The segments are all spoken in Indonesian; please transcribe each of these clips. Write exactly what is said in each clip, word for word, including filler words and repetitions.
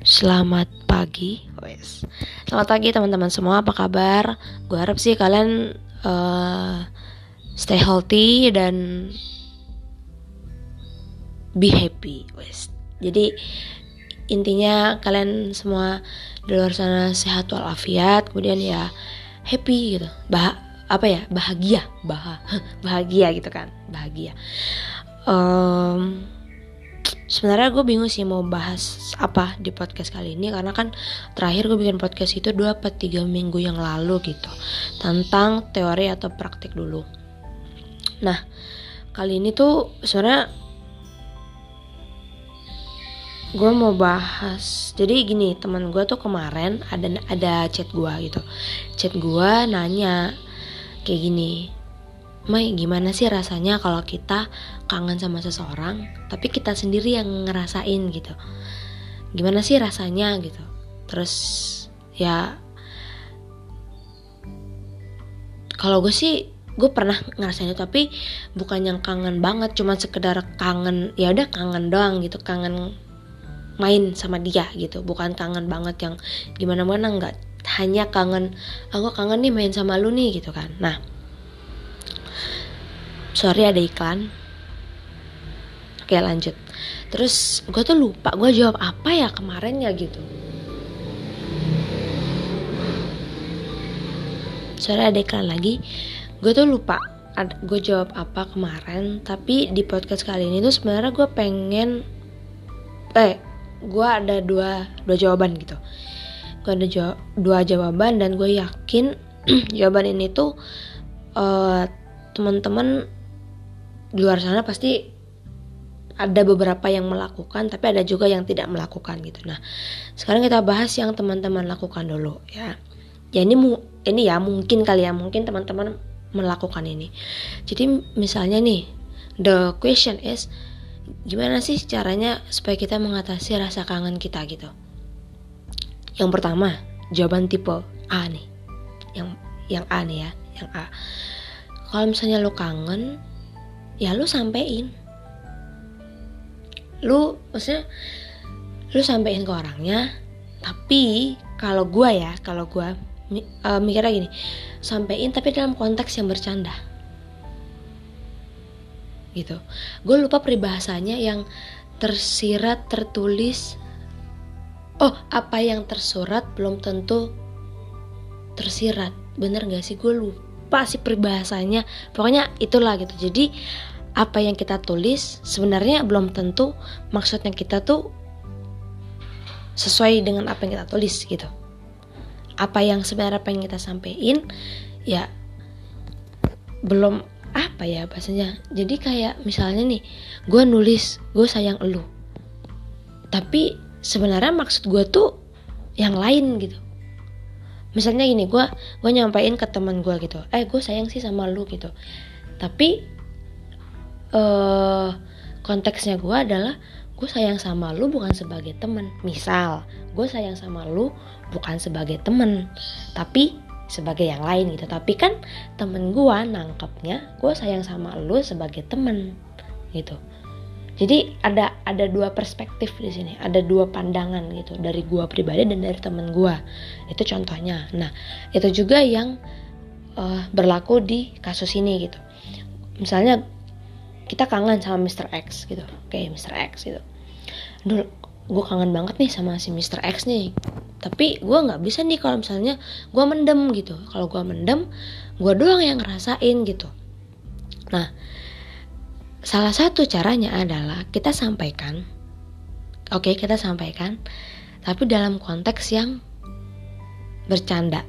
Selamat pagi, wes. Selamat pagi teman-teman semua, apa kabar? Gue harap sih kalian uh, stay healthy dan be happy, wes. Jadi intinya kalian semua di luar sana sehat walafiat, kemudian ya happy gitu, bah apa ya bahagia, bah bahagia gitu kan, bahagia. Um, Sebenarnya gue bingung sih mau bahas apa di podcast kali ini, karena kan terakhir gue bikin podcast itu dua sampai tiga minggu yang lalu gitu, tentang teori atau praktik dulu. Nah, kali ini tuh sebenarnya gue mau bahas. Jadi gini, teman gue tuh kemarin ada ada chat gue gitu. Chat gue nanya kayak gini, Mai, gimana sih rasanya kalau kita kangen sama seseorang tapi kita sendiri yang ngerasain gitu, gimana sih rasanya gitu. Terus ya kalau gue sih, gue pernah ngerasain itu, tapi bukan yang kangen banget, cuma sekedar kangen, ya udah kangen doang gitu, kangen main sama dia gitu, bukan kangen banget yang gimana-mana, nggak, hanya kangen, aku kangen nih main sama lu nih gitu kan. Nah, sorry ada iklan. Oke lanjut. Terus gue tuh lupa gue jawab apa ya kemarin ya gitu. Sorry ada iklan lagi. Gue tuh lupa ad- gue jawab apa kemarin. Tapi di podcast kali ini tuh sebenarnya gue pengen Eh gue ada dua dua jawaban gitu. Gue ada jaw- dua jawaban dan gue yakin jawaban ini tuh uh, teman-teman di luar sana pasti ada beberapa yang melakukan, tapi ada juga yang tidak melakukan gitu. Nah, sekarang kita bahas yang teman-teman lakukan dulu ya. Ya ini mu, ini ya mungkin kali ya, mungkin teman-teman melakukan ini. Jadi misalnya nih, the question is gimana sih caranya supaya kita mengatasi rasa kangen kita gitu. Yang pertama, jawaban tipe A nih. Yang yang A nih ya, yang A. Kalau misalnya lo kangen, ya lo sampein. Lo, maksudnya lo sampein ke orangnya. Tapi kalau gue ya, kalau gue uh, mikirnya gini, sampein tapi dalam konteks yang bercanda. Gitu. Gue lupa peribahasanya yang tersirat tertulis. Oh, apa yang tersurat belum tentu tersirat. Bener nggak sih, gue lupa. Apa sih peribahasanya, pokoknya itulah gitu. Jadi apa yang kita tulis sebenarnya belum tentu maksudnya kita tuh sesuai dengan apa yang kita tulis gitu. Apa yang sebenarnya pengen kita sampein ya belum, apa ya bahasanya, jadi kayak misalnya nih, gue nulis gue sayang elu, tapi sebenarnya maksud gue tuh yang lain gitu. Misalnya gini, gue gue nyampain ke teman gue gitu, eh gue sayang sih sama lu gitu, tapi uh, konteksnya gue adalah gue sayang sama lu bukan sebagai teman. Misal gue sayang sama lu bukan sebagai teman, tapi sebagai yang lain gitu. Tapi kan temen gue nangkepnya gue sayang sama lu sebagai teman gitu. Jadi ada ada dua perspektif di sini, ada dua pandangan gitu, dari gua pribadi dan dari teman gua. Itu contohnya. Nah, itu juga yang uh, berlaku di kasus ini gitu. Misalnya kita kangen sama mister X gitu. Oke, mister X gitu. Aduh, gua kangen banget nih sama si mister X nih. Tapi gua enggak bisa nih kalau misalnya gua mendem gitu. Kalau gua mendem, gua doang yang ngerasain gitu. Nah, salah satu caranya adalah kita sampaikan, oke okay, kita sampaikan, tapi dalam konteks yang bercanda.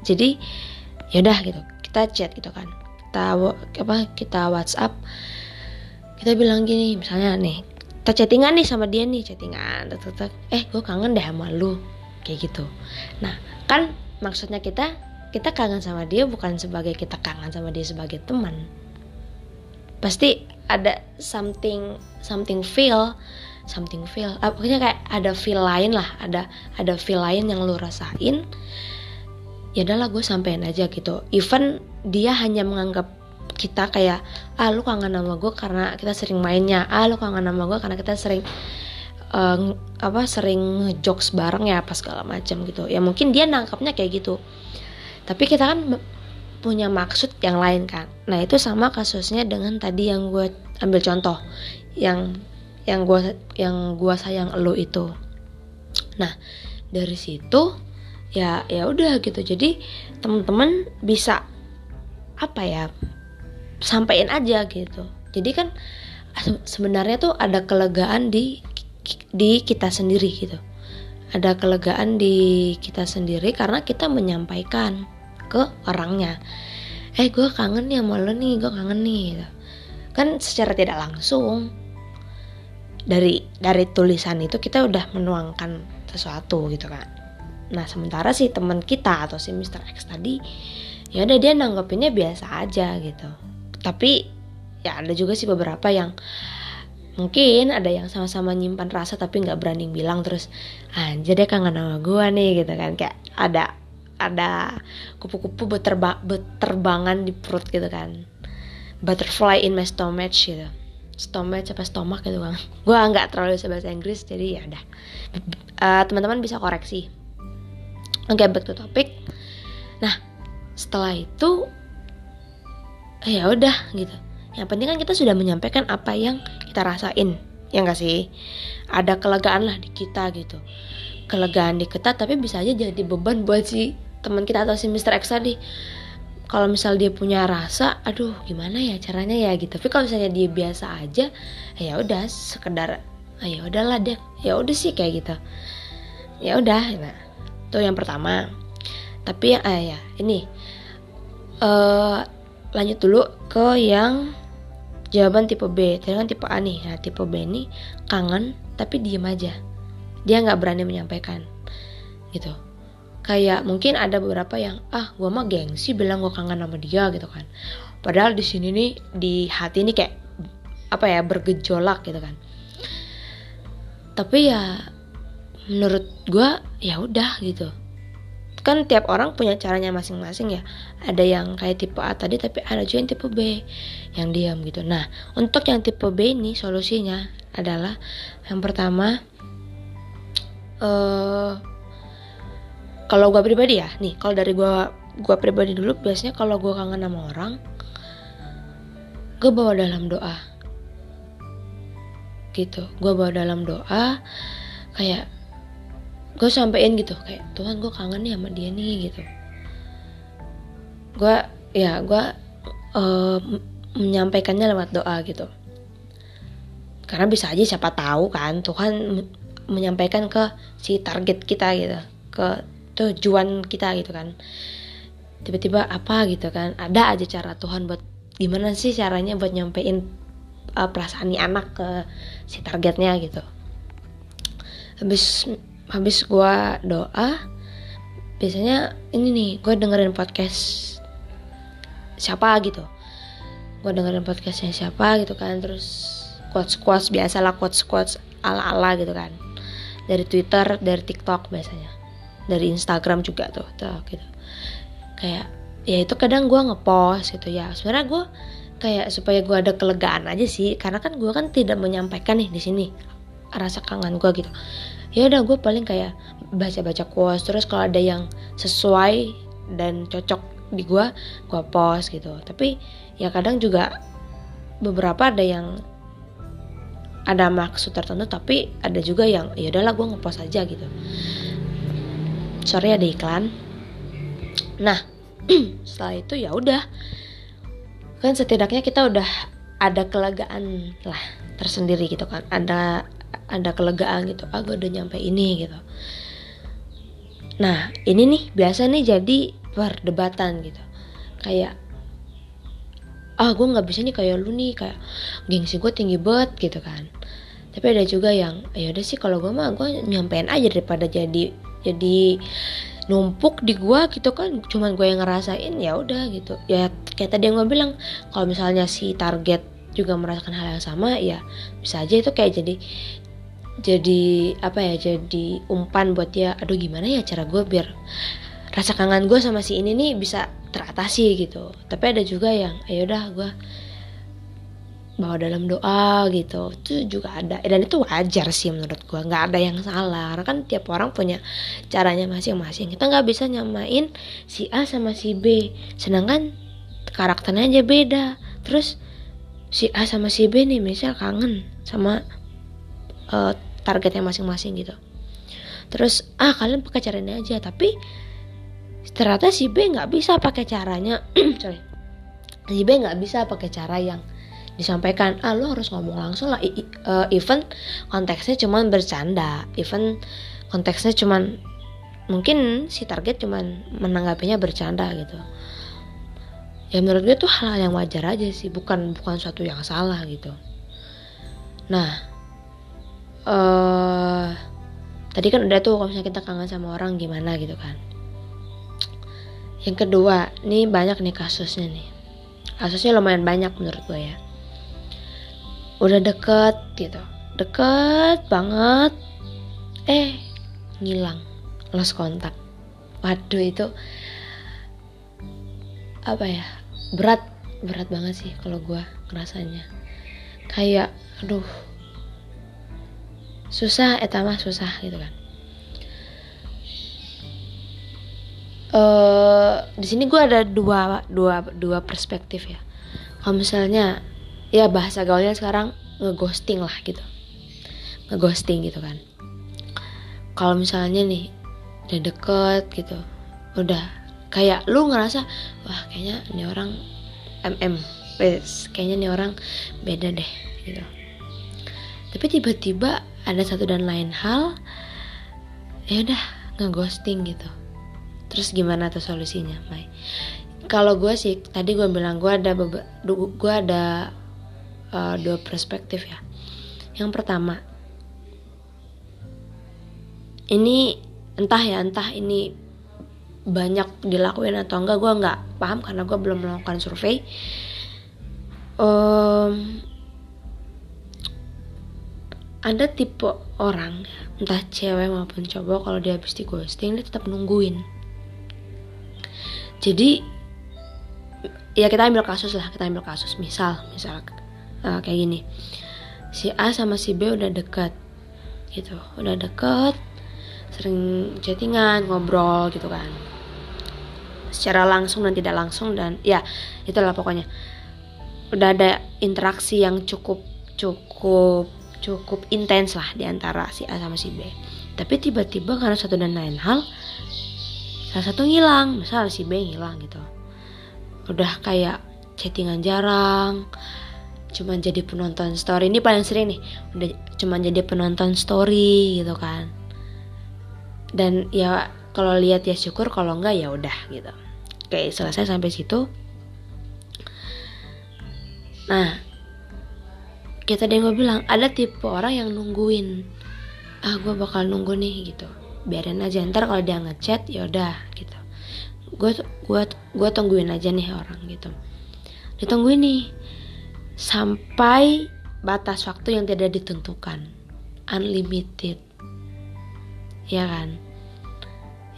Jadi yaudah gitu, kita chat gitu kan, kita apa kita WhatsApp, kita bilang gini, misalnya nih, kita chattingan nih sama dia nih, chattingan, tetek, eh gue kangen deh sama lu, kayak gitu. Nah kan maksudnya kita kita kangen sama dia bukan sebagai kita kangen sama dia sebagai teman. Pasti ada something something feel something feel ah, pokoknya kayak ada feel lain lah, ada ada feel lain yang lo rasain. Ya udahlah, gue sampein aja gitu, even dia hanya menganggap kita kayak, ah lu kangen sama gue karena kita sering mainnya, ah lu kangen sama gue karena kita sering uh, apa sering ngejokes bareng ya apa segala macam gitu. Ya mungkin dia nangkapnya kayak gitu, tapi kita kan punya maksud yang lain kan. Nah itu sama kasusnya dengan tadi yang gue ambil contoh, yang yang gue yang gue sayang elu itu. Nah dari situ ya ya udah gitu. Jadi teman-teman bisa apa ya, sampein aja gitu. Jadi kan sebenarnya tuh ada kelegaan di di kita sendiri gitu. Ada kelegaan di kita sendiri karena kita menyampaikan ke orangnya. Eh gue kangen ya sama lo nih, gue kangen nih gitu. Kan secara tidak langsung dari dari tulisan itu kita udah menuangkan sesuatu gitu kan. Nah sementara si teman kita atau si mister X tadi ya udah dia nanggapinnya biasa aja gitu. Tapi ya ada juga sih beberapa yang mungkin ada yang sama-sama nyimpan rasa tapi nggak berani bilang, terus anjir dia kangen sama gue nih gitu kan, kayak ada ada kupu-kupu beterba, beterbangan di perut gitu kan, butterfly in my stomach gitu, stomach apa stomach gitu kan. Gue nggak terlalu bisa bahasa Inggris jadi ya udah uh, teman-teman bisa koreksi. Oke okay, back to topic. Nah setelah itu ya udah gitu, yang penting kan kita sudah menyampaikan apa yang kita rasain, ya nggak sih? Ada kelegaan lah di kita gitu, kelegaan di kita, tapi bisa aja jadi beban buat si teman kita atau si mister X tadi. Kalau misal dia punya rasa, aduh gimana ya caranya ya gitu. Tapi kalau misalnya dia biasa aja, ya udah sekedar, ya udahlah deh, ya udah sih kayak gitu, ya udah. Nah, itu yang pertama. Tapi ya, eh, ya ini uh, lanjut dulu ke yang jawaban tipe B. Tadi kan tipe A nih. Nah tipe B ini kangen tapi diem aja, dia gak berani menyampaikan gitu. Kayak mungkin ada beberapa yang, ah gue mah gengsi bilang gue kangen sama dia gitu kan. Padahal di sini nih, di hati ini kayak apa ya, bergejolak gitu kan. Tapi ya menurut gue ya udah gitu. Kan tiap orang punya caranya masing-masing ya. Ada yang kayak tipe A tadi, tapi ada juga yang tipe B, yang diam gitu. Nah untuk yang tipe B ini solusinya adalah yang pertama, uh, kalau gue pribadi ya, nih kalau dari gue gue pribadi dulu, biasanya kalau gue kangen sama orang, gue bawa dalam doa gitu. Gue bawa dalam doa kayak gue sampein gitu, kayak Tuhan gue kangen nih sama dia nih gitu. Gue ya gue uh, menyampaikannya lewat doa gitu. Karena bisa aja siapa tahu kan Tuhan menyampaikan ke si target kita gitu, ke tujuan kita gitu kan. Tiba-tiba apa gitu kan, ada aja cara Tuhan buat gimana sih caranya buat nyampein uh, perasaan anak ke si targetnya gitu. Habis habis gue doa, biasanya ini nih gue dengerin podcast siapa gitu, gue dengerin podcastnya siapa gitu kan. Terus quotes quotes biasalah, quotes quotes ala ala gitu kan, dari Twitter, dari TikTok biasanya, dari Instagram juga tuh, tuh gitu. Kayak ya itu kadang gue ngepost gitu ya. Sebenarnya gue kayak supaya gue ada kelegaan aja sih, karena kan gue kan tidak menyampaikan nih di sini rasa kangen gue gitu. Ya udah gue paling kayak baca-baca quotes, terus kalau ada yang sesuai dan cocok di gue, gue post gitu. Tapi ya kadang juga beberapa ada yang ada maksud tertentu, tapi ada juga yang ya udahlah gue ngepost aja gitu. Sorry ada iklan. Nah setelah itu ya udah, kan setidaknya kita udah ada kelegaan lah tersendiri gitu kan. Ada ada kelegaan gitu, ah gue udah nyampe ini gitu. Nah ini nih biasa nih jadi perdebatan gitu. Kayak ah gue nggak bisa nih kayak lu nih, kayak gengsi gue tinggi banget gitu kan. Tapi ada juga yang ya udah sih kalau gue mah gue nyampein aja daripada jadi jadi numpuk di gue gitu kan. Cuman gue yang ngerasain ya udah gitu. Ya kayak tadi yang gue bilang, kalau misalnya si target juga merasakan hal yang sama, ya bisa aja itu kayak jadi jadi apa ya, jadi umpan buat dia. Aduh gimana ya cara gue biar rasa kangen gue sama si ini nih bisa teratasi gitu. Tapi ada juga yang ayo dah gue bawa dalam doa gitu, itu juga ada, dan itu wajar sih menurut gue, nggak ada yang salah kan, tiap orang punya caranya masing-masing. Kita nggak bisa nyamain si A sama si B, sedangkan karakternya aja beda. Terus si A sama si B nih misal kangen sama uh, targetnya masing-masing gitu, terus ah kalian pakai caranya aja, tapi ternyata si B nggak bisa pakai caranya sorry si B nggak bisa pakai cara yang disampaikan. Ah lo harus ngomong langsung lah, I, uh, even konteksnya cuman bercanda, even konteksnya cuman mungkin si target cuman menanggapinya bercanda gitu. Ya menurut gue tuh hal yang wajar aja sih, bukan bukan suatu yang salah gitu. Nah uh, tadi kan udah tuh kalau misalnya kita kangen sama orang gimana gitu kan. Yang kedua nih, banyak nih kasusnya nih, kasusnya lumayan banyak menurut gue ya. Udah deket gitu, deket banget, eh ngilang, lost kontak. Waduh itu apa ya, berat berat banget sih kalau gue ngerasanya. Kayak aduh susah, etama susah gitu kan. Uh, di sini gue ada dua dua dua perspektif ya. Kalau misalnya ya bahasa gaulnya sekarang ngeghosting lah gitu, ngeghosting gitu kan. Kalau misalnya nih udah deket gitu, udah kayak lu ngerasa wah kayaknya ini orang mm, kayaknya ini orang beda deh gitu. Tapi tiba-tiba ada satu dan lain hal, ya udah ngeghosting gitu. Terus gimana tuh solusinya, Mai? Kalau gue sih tadi gue bilang gue ada beba, gue ada Uh, dua perspektif ya. Yang pertama, ini entah ya entah ini banyak dilakuin atau enggak, gue nggak paham karena gue belum melakukan survei. Um, ada tipe orang, entah cewek maupun cowok, kalau dia habis di ghosting dia tetap nungguin. Jadi ya kita ambil kasus lah, kita ambil kasus misal misal Uh, kayak gini, si A sama si B udah deket gitu, udah deket, sering chattingan, ngobrol gitu kan, secara langsung dan tidak langsung, dan ya itulah pokoknya udah ada interaksi yang cukup cukup cukup intens lah diantara si A sama si B. Tapi tiba-tiba karena satu dan lain hal, salah satu ngilang, misal si B ngilang gitu, udah kayak chattingan jarang, cuman jadi penonton story. Ini paling sering nih, udah cuman jadi penonton story gitu kan. Dan ya kalau lihat ya syukur, kalau enggak ya udah gitu. Oke, selesai sampai situ. Nah, kayak tadi gue bilang ada tipe orang yang nungguin. Ah, gue bakal nunggu nih gitu. Biarin aja, ntar kalau dia ngechat ya udah gitu. Gue gue gue tungguin aja nih orang gitu. Ditungguin nih sampai batas waktu yang tidak ditentukan, unlimited, ya kan?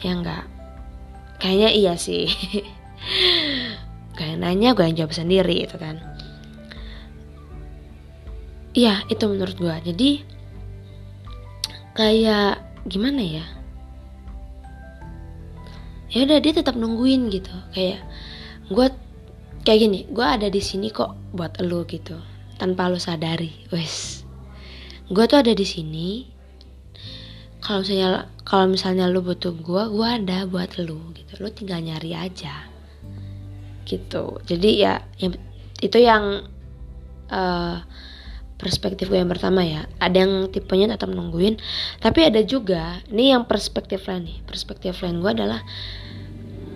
Ya enggak? Kayaknya iya sih. Kayak nanya gue yang jawab sendiri itu kan? Iya itu menurut gue. Jadi kayak gimana ya? Ya udah dia tetap nungguin gitu. Kayak gue kayak gini, gue ada di sini kok buat elu gitu, tanpa lu sadari, wes. Gue tuh ada di sini. Kalau misalnya kalau misalnya lu butuh gue, gue ada buat elu gitu. Lu tinggal nyari aja, gitu. Jadi ya, ya itu yang uh, perspektif gue yang pertama ya. Ada yang tipenya tetap nungguin, tapi ada juga, ini yang perspektif lain nih. Perspektif lain gue adalah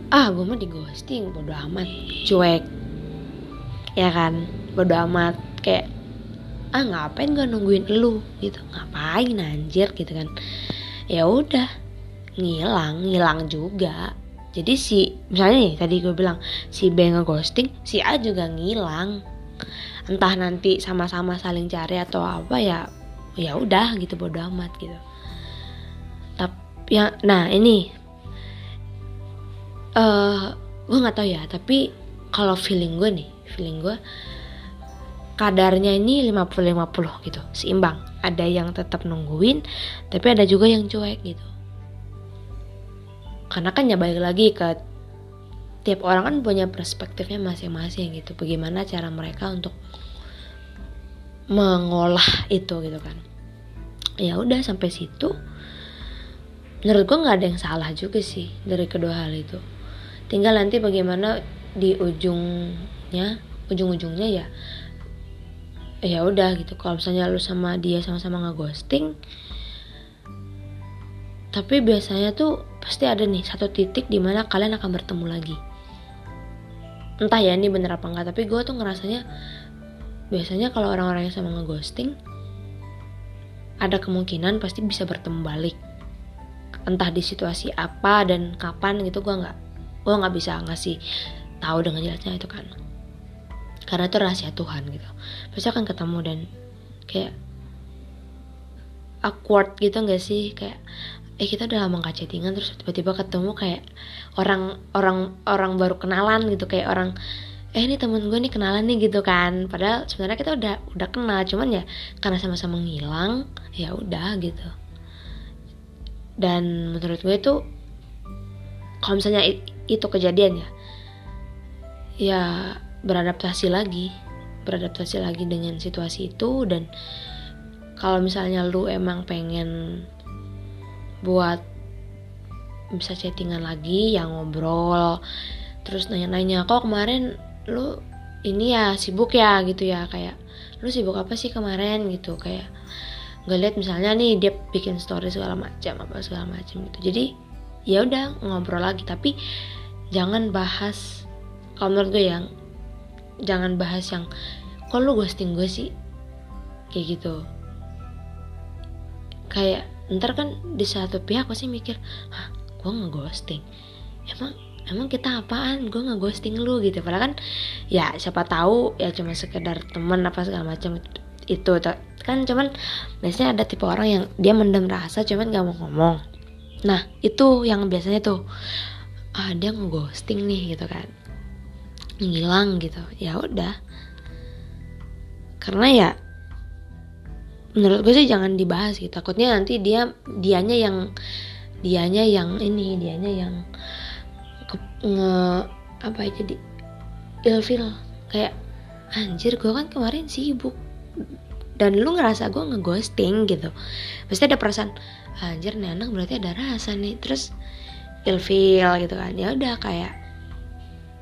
ah gue mah di ghosting, bodo amat, cuek, ya kan, bodo amat, kayak ah ngapain gue nungguin elu gitu, ngapain anjir gitu kan. Ya udah ngilang ngilang juga. Jadi si misalnya nih tadi gue bilang si B ngeghosting, si A juga ngilang, entah nanti sama-sama saling cari atau apa, ya ya udah gitu, bodo amat gitu. Tapi ya, nah ini uh, gue nggak tahu ya, tapi kalau feeling gue nih, feeling gue kadarnya ini lima puluh lima puluh gitu, seimbang. Ada yang tetap nungguin, tapi ada juga yang cuek gitu. Karena kan ya balik lagi ke tiap orang kan punya perspektifnya masing-masing gitu. Bagaimana cara mereka untuk mengolah itu gitu kan. Ya udah sampai situ. Menurut gue nggak ada yang salah juga sih dari kedua hal itu. Tinggal nanti bagaimana di ujungnya, ujung-ujungnya ya. Ya udah gitu. Kalau misalnya lu sama dia sama-sama ngeghosting, tapi biasanya tuh pasti ada nih satu titik dimana kalian akan bertemu lagi. Entah ya ini bener apa enggak, tapi gue tuh ngerasanya biasanya kalau orang-orang yang sama ngeghosting ada kemungkinan pasti bisa bertemu balik. Entah di situasi apa dan kapan gitu, gue nggak gue nggak bisa ngasih tahu dengan jelasnya itu kan. Karena itu rahasia Tuhan gitu. Pasti akan ketemu dan kayak awkward gitu nggak sih, kayak eh kita udah lama gak chattingan terus tiba-tiba ketemu kayak orang orang orang baru kenalan gitu, kayak orang eh ini temen gue nih kenalan nih gitu kan, padahal sebenarnya kita udah udah kenal, cuman ya karena sama-sama ngilang ya udah gitu. Dan menurut gue itu kalau misalnya itu kejadian ya ya beradaptasi lagi beradaptasi lagi dengan situasi itu. Dan kalau misalnya lu emang pengen buat bisa chattingan lagi ya, ngobrol terus nanya-nanya, kok kemarin lu ini ya sibuk ya gitu ya, kayak lu sibuk apa sih kemarin gitu, kayak nggak lihat misalnya nih dia bikin story segala macam apa segala macam gitu. Jadi ya udah ngobrol lagi, tapi jangan bahas, kalau menurut gue yang jangan bahas yang kok lu ghosting gue sih kayak gitu. Kayak ntar kan di satu pihak pasti mikir, hah gue ngeghosting, emang emang kita apaan, gue ngeghosting lu gitu. Padahal kan ya siapa tahu ya cuma sekedar teman apa segala macam itu kan. Cuman biasanya ada tipe orang yang dia mendem rasa cuman nggak mau ngomong. Nah itu yang biasanya tuh ah dia ngeghosting nih gitu kan, ngilang gitu. Ya udah, karena ya menurut gue sih jangan dibahas gitu. Takutnya nanti dia dianya yang dianya yang ini, dianya yang ke, nge apa aja di ilfil, kayak anjir gue kan kemarin sibuk dan lu ngerasa gue ngeghosting gitu. Pasti ada perasaan anjir nih anak berarti ada rasa nih, terus ilfil gitu kan. Ya udah kayak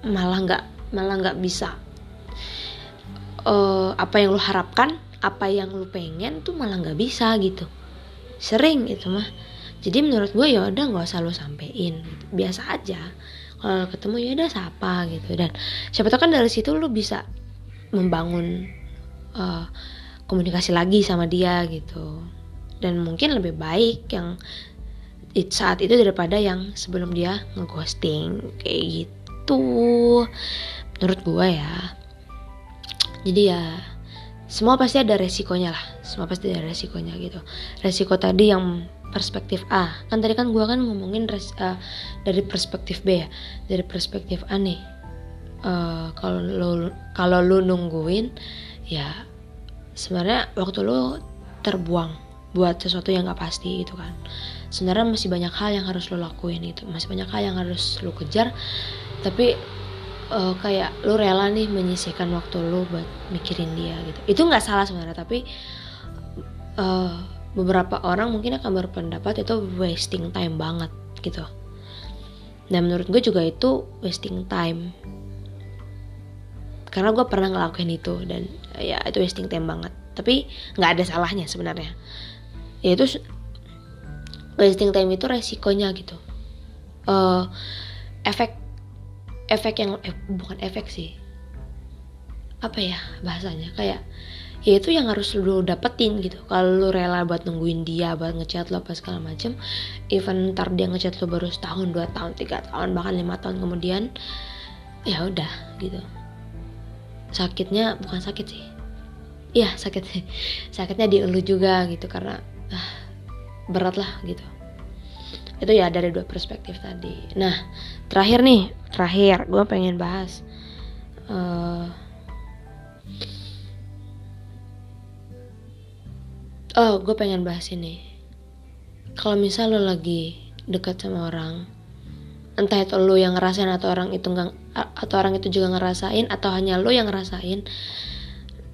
malah nggak malah nggak bisa uh, apa yang lu harapkan, apa yang lu pengen tuh malah nggak bisa gitu, sering itu mah. Jadi menurut gue ya udah nggak usah lu sampein gitu. Biasa aja kalau ketemu ya udah sapa gitu, dan siapa tau kan dari situ lu bisa membangun uh, komunikasi lagi sama dia gitu. Dan mungkin lebih baik yang saat itu daripada yang sebelum dia ngeghosting kayak gitu, menurut gue ya. Jadi ya semua pasti ada resikonya lah, semua pasti ada resikonya gitu. Resiko tadi yang perspektif A, kan tadi kan gue kan ngomongin res, uh, dari perspektif B ya, dari perspektif A nih. Uh, kalau lu kalau lu nungguin, ya sebenarnya waktu lu terbuang buat sesuatu yang nggak pasti gitu kan. Sebenarnya masih banyak hal yang harus lu lakuin itu, masih banyak hal yang harus lu kejar, tapi Uh, kayak lu rela nih menyisihkan waktu lu buat mikirin dia gitu. Itu nggak salah sebenarnya, tapi uh, beberapa orang mungkin akan berpendapat itu wasting time banget gitu. Dan menurut gue juga itu wasting time, karena gue pernah ngelakuin itu dan uh, ya itu wasting time banget. Tapi nggak ada salahnya sebenarnya. Ya itu wasting time itu resikonya gitu. Uh, efek efek yang eh, bukan efek sih, apa ya bahasanya, kayak ya itu yang harus lu dapetin gitu. Kalau lu rela buat nungguin dia, buat ngechat lo apa segala macem, even ntar dia ngechat lo baru setahun, dua tahun, tiga tahun, bahkan lima tahun kemudian, ya udah gitu. Sakitnya bukan sakit sih, iya sakit sih, sakitnya di elu juga gitu, karena ah, berat lah gitu. Itu ya dari dua perspektif tadi. Nah, terakhir nih, terakhir gue pengen bahas uh, oh gue pengen bahas ini. Kalau misal lo lagi dekat sama orang, entah itu lo yang ngerasain atau orang itu nggak, atau orang itu juga ngerasain, atau hanya lo yang ngerasain,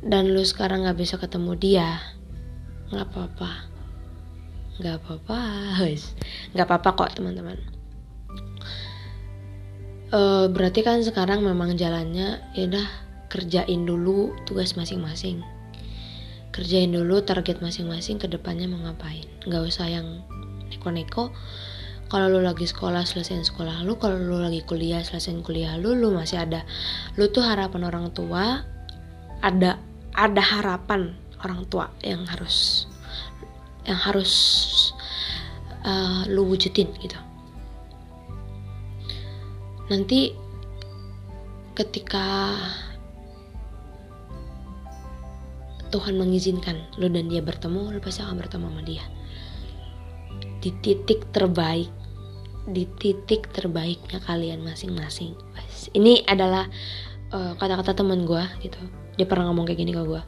dan lo sekarang nggak bisa ketemu dia, nggak apa-apa. Gak apa-apa, gak apa-apa kok teman-teman. E, berarti kan sekarang memang jalannya ya udah kerjain dulu tugas masing-masing, kerjain dulu target masing-masing, kedepannya mau ngapain. Gak usah yang neko-neko. Kalau lu lagi sekolah, selesain sekolah lu. Kalau lu lagi kuliah, selesain kuliah lu. Lu masih ada, lu tuh harapan orang tua, ada ada harapan orang tua yang harus yang harus uh, lu wujudin gitu. Nanti ketika Tuhan mengizinkan lu dan dia bertemu, lu pasti akan bertemu sama dia di titik terbaik, di titik terbaiknya kalian masing-masing. Ini adalah uh, kata-kata teman gue gitu, dia pernah ngomong kayak gini ke gue.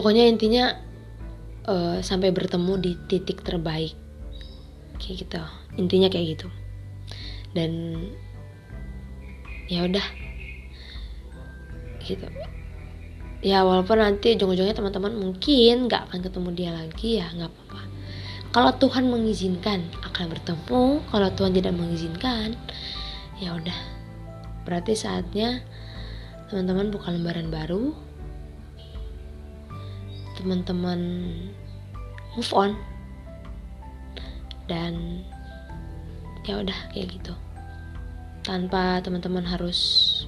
Pokoknya intinya Uh, sampai bertemu di titik terbaik, kayak gitu, intinya kayak gitu. Dan ya udah gitu ya, walaupun nanti ujung-ujungnya teman-teman mungkin nggak akan ketemu dia lagi, ya nggak apa-apa. Kalau Tuhan mengizinkan akan bertemu, kalau Tuhan tidak mengizinkan ya udah. Berarti saatnya teman-teman buka lembaran baru, teman-teman move on, dan ya udah kayak gitu, tanpa teman-teman harus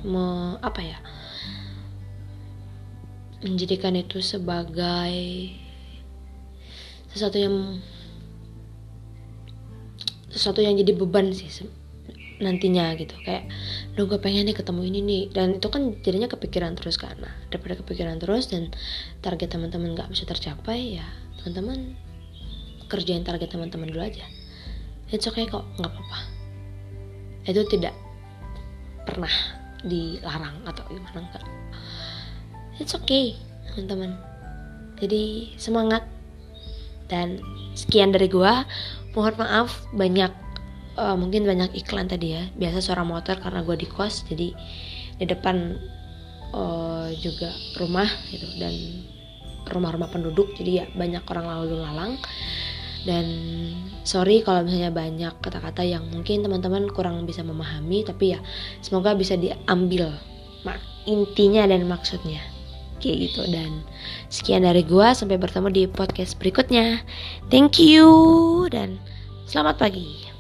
me, apa ya menjadikan itu sebagai sesuatu yang sesuatu yang jadi beban sih nantinya gitu. Kayak duh gue pengen nih ketemu ini nih, dan itu kan jadinya kepikiran terus kan. Nah, daripada kepikiran terus dan target teman-teman gak bisa tercapai, ya teman-teman kerjain target teman-teman dulu aja. It's okay kok, gak apa-apa, itu tidak pernah dilarang atau gimana, enggak. It's okay teman-teman. Jadi semangat. Dan sekian dari gue, mohon maaf banyak Uh, mungkin banyak iklan tadi ya, biasa suara motor karena gue di kos, jadi di depan uh, juga rumah gitu, dan rumah-rumah penduduk, jadi ya banyak orang lalu lalang. Dan sorry kalau misalnya banyak kata-kata yang mungkin teman-teman kurang bisa memahami, tapi ya semoga bisa diambil mak- intinya dan maksudnya kayak gitu. Dan sekian dari gue, sampai bertemu di podcast berikutnya. Thank you dan selamat pagi.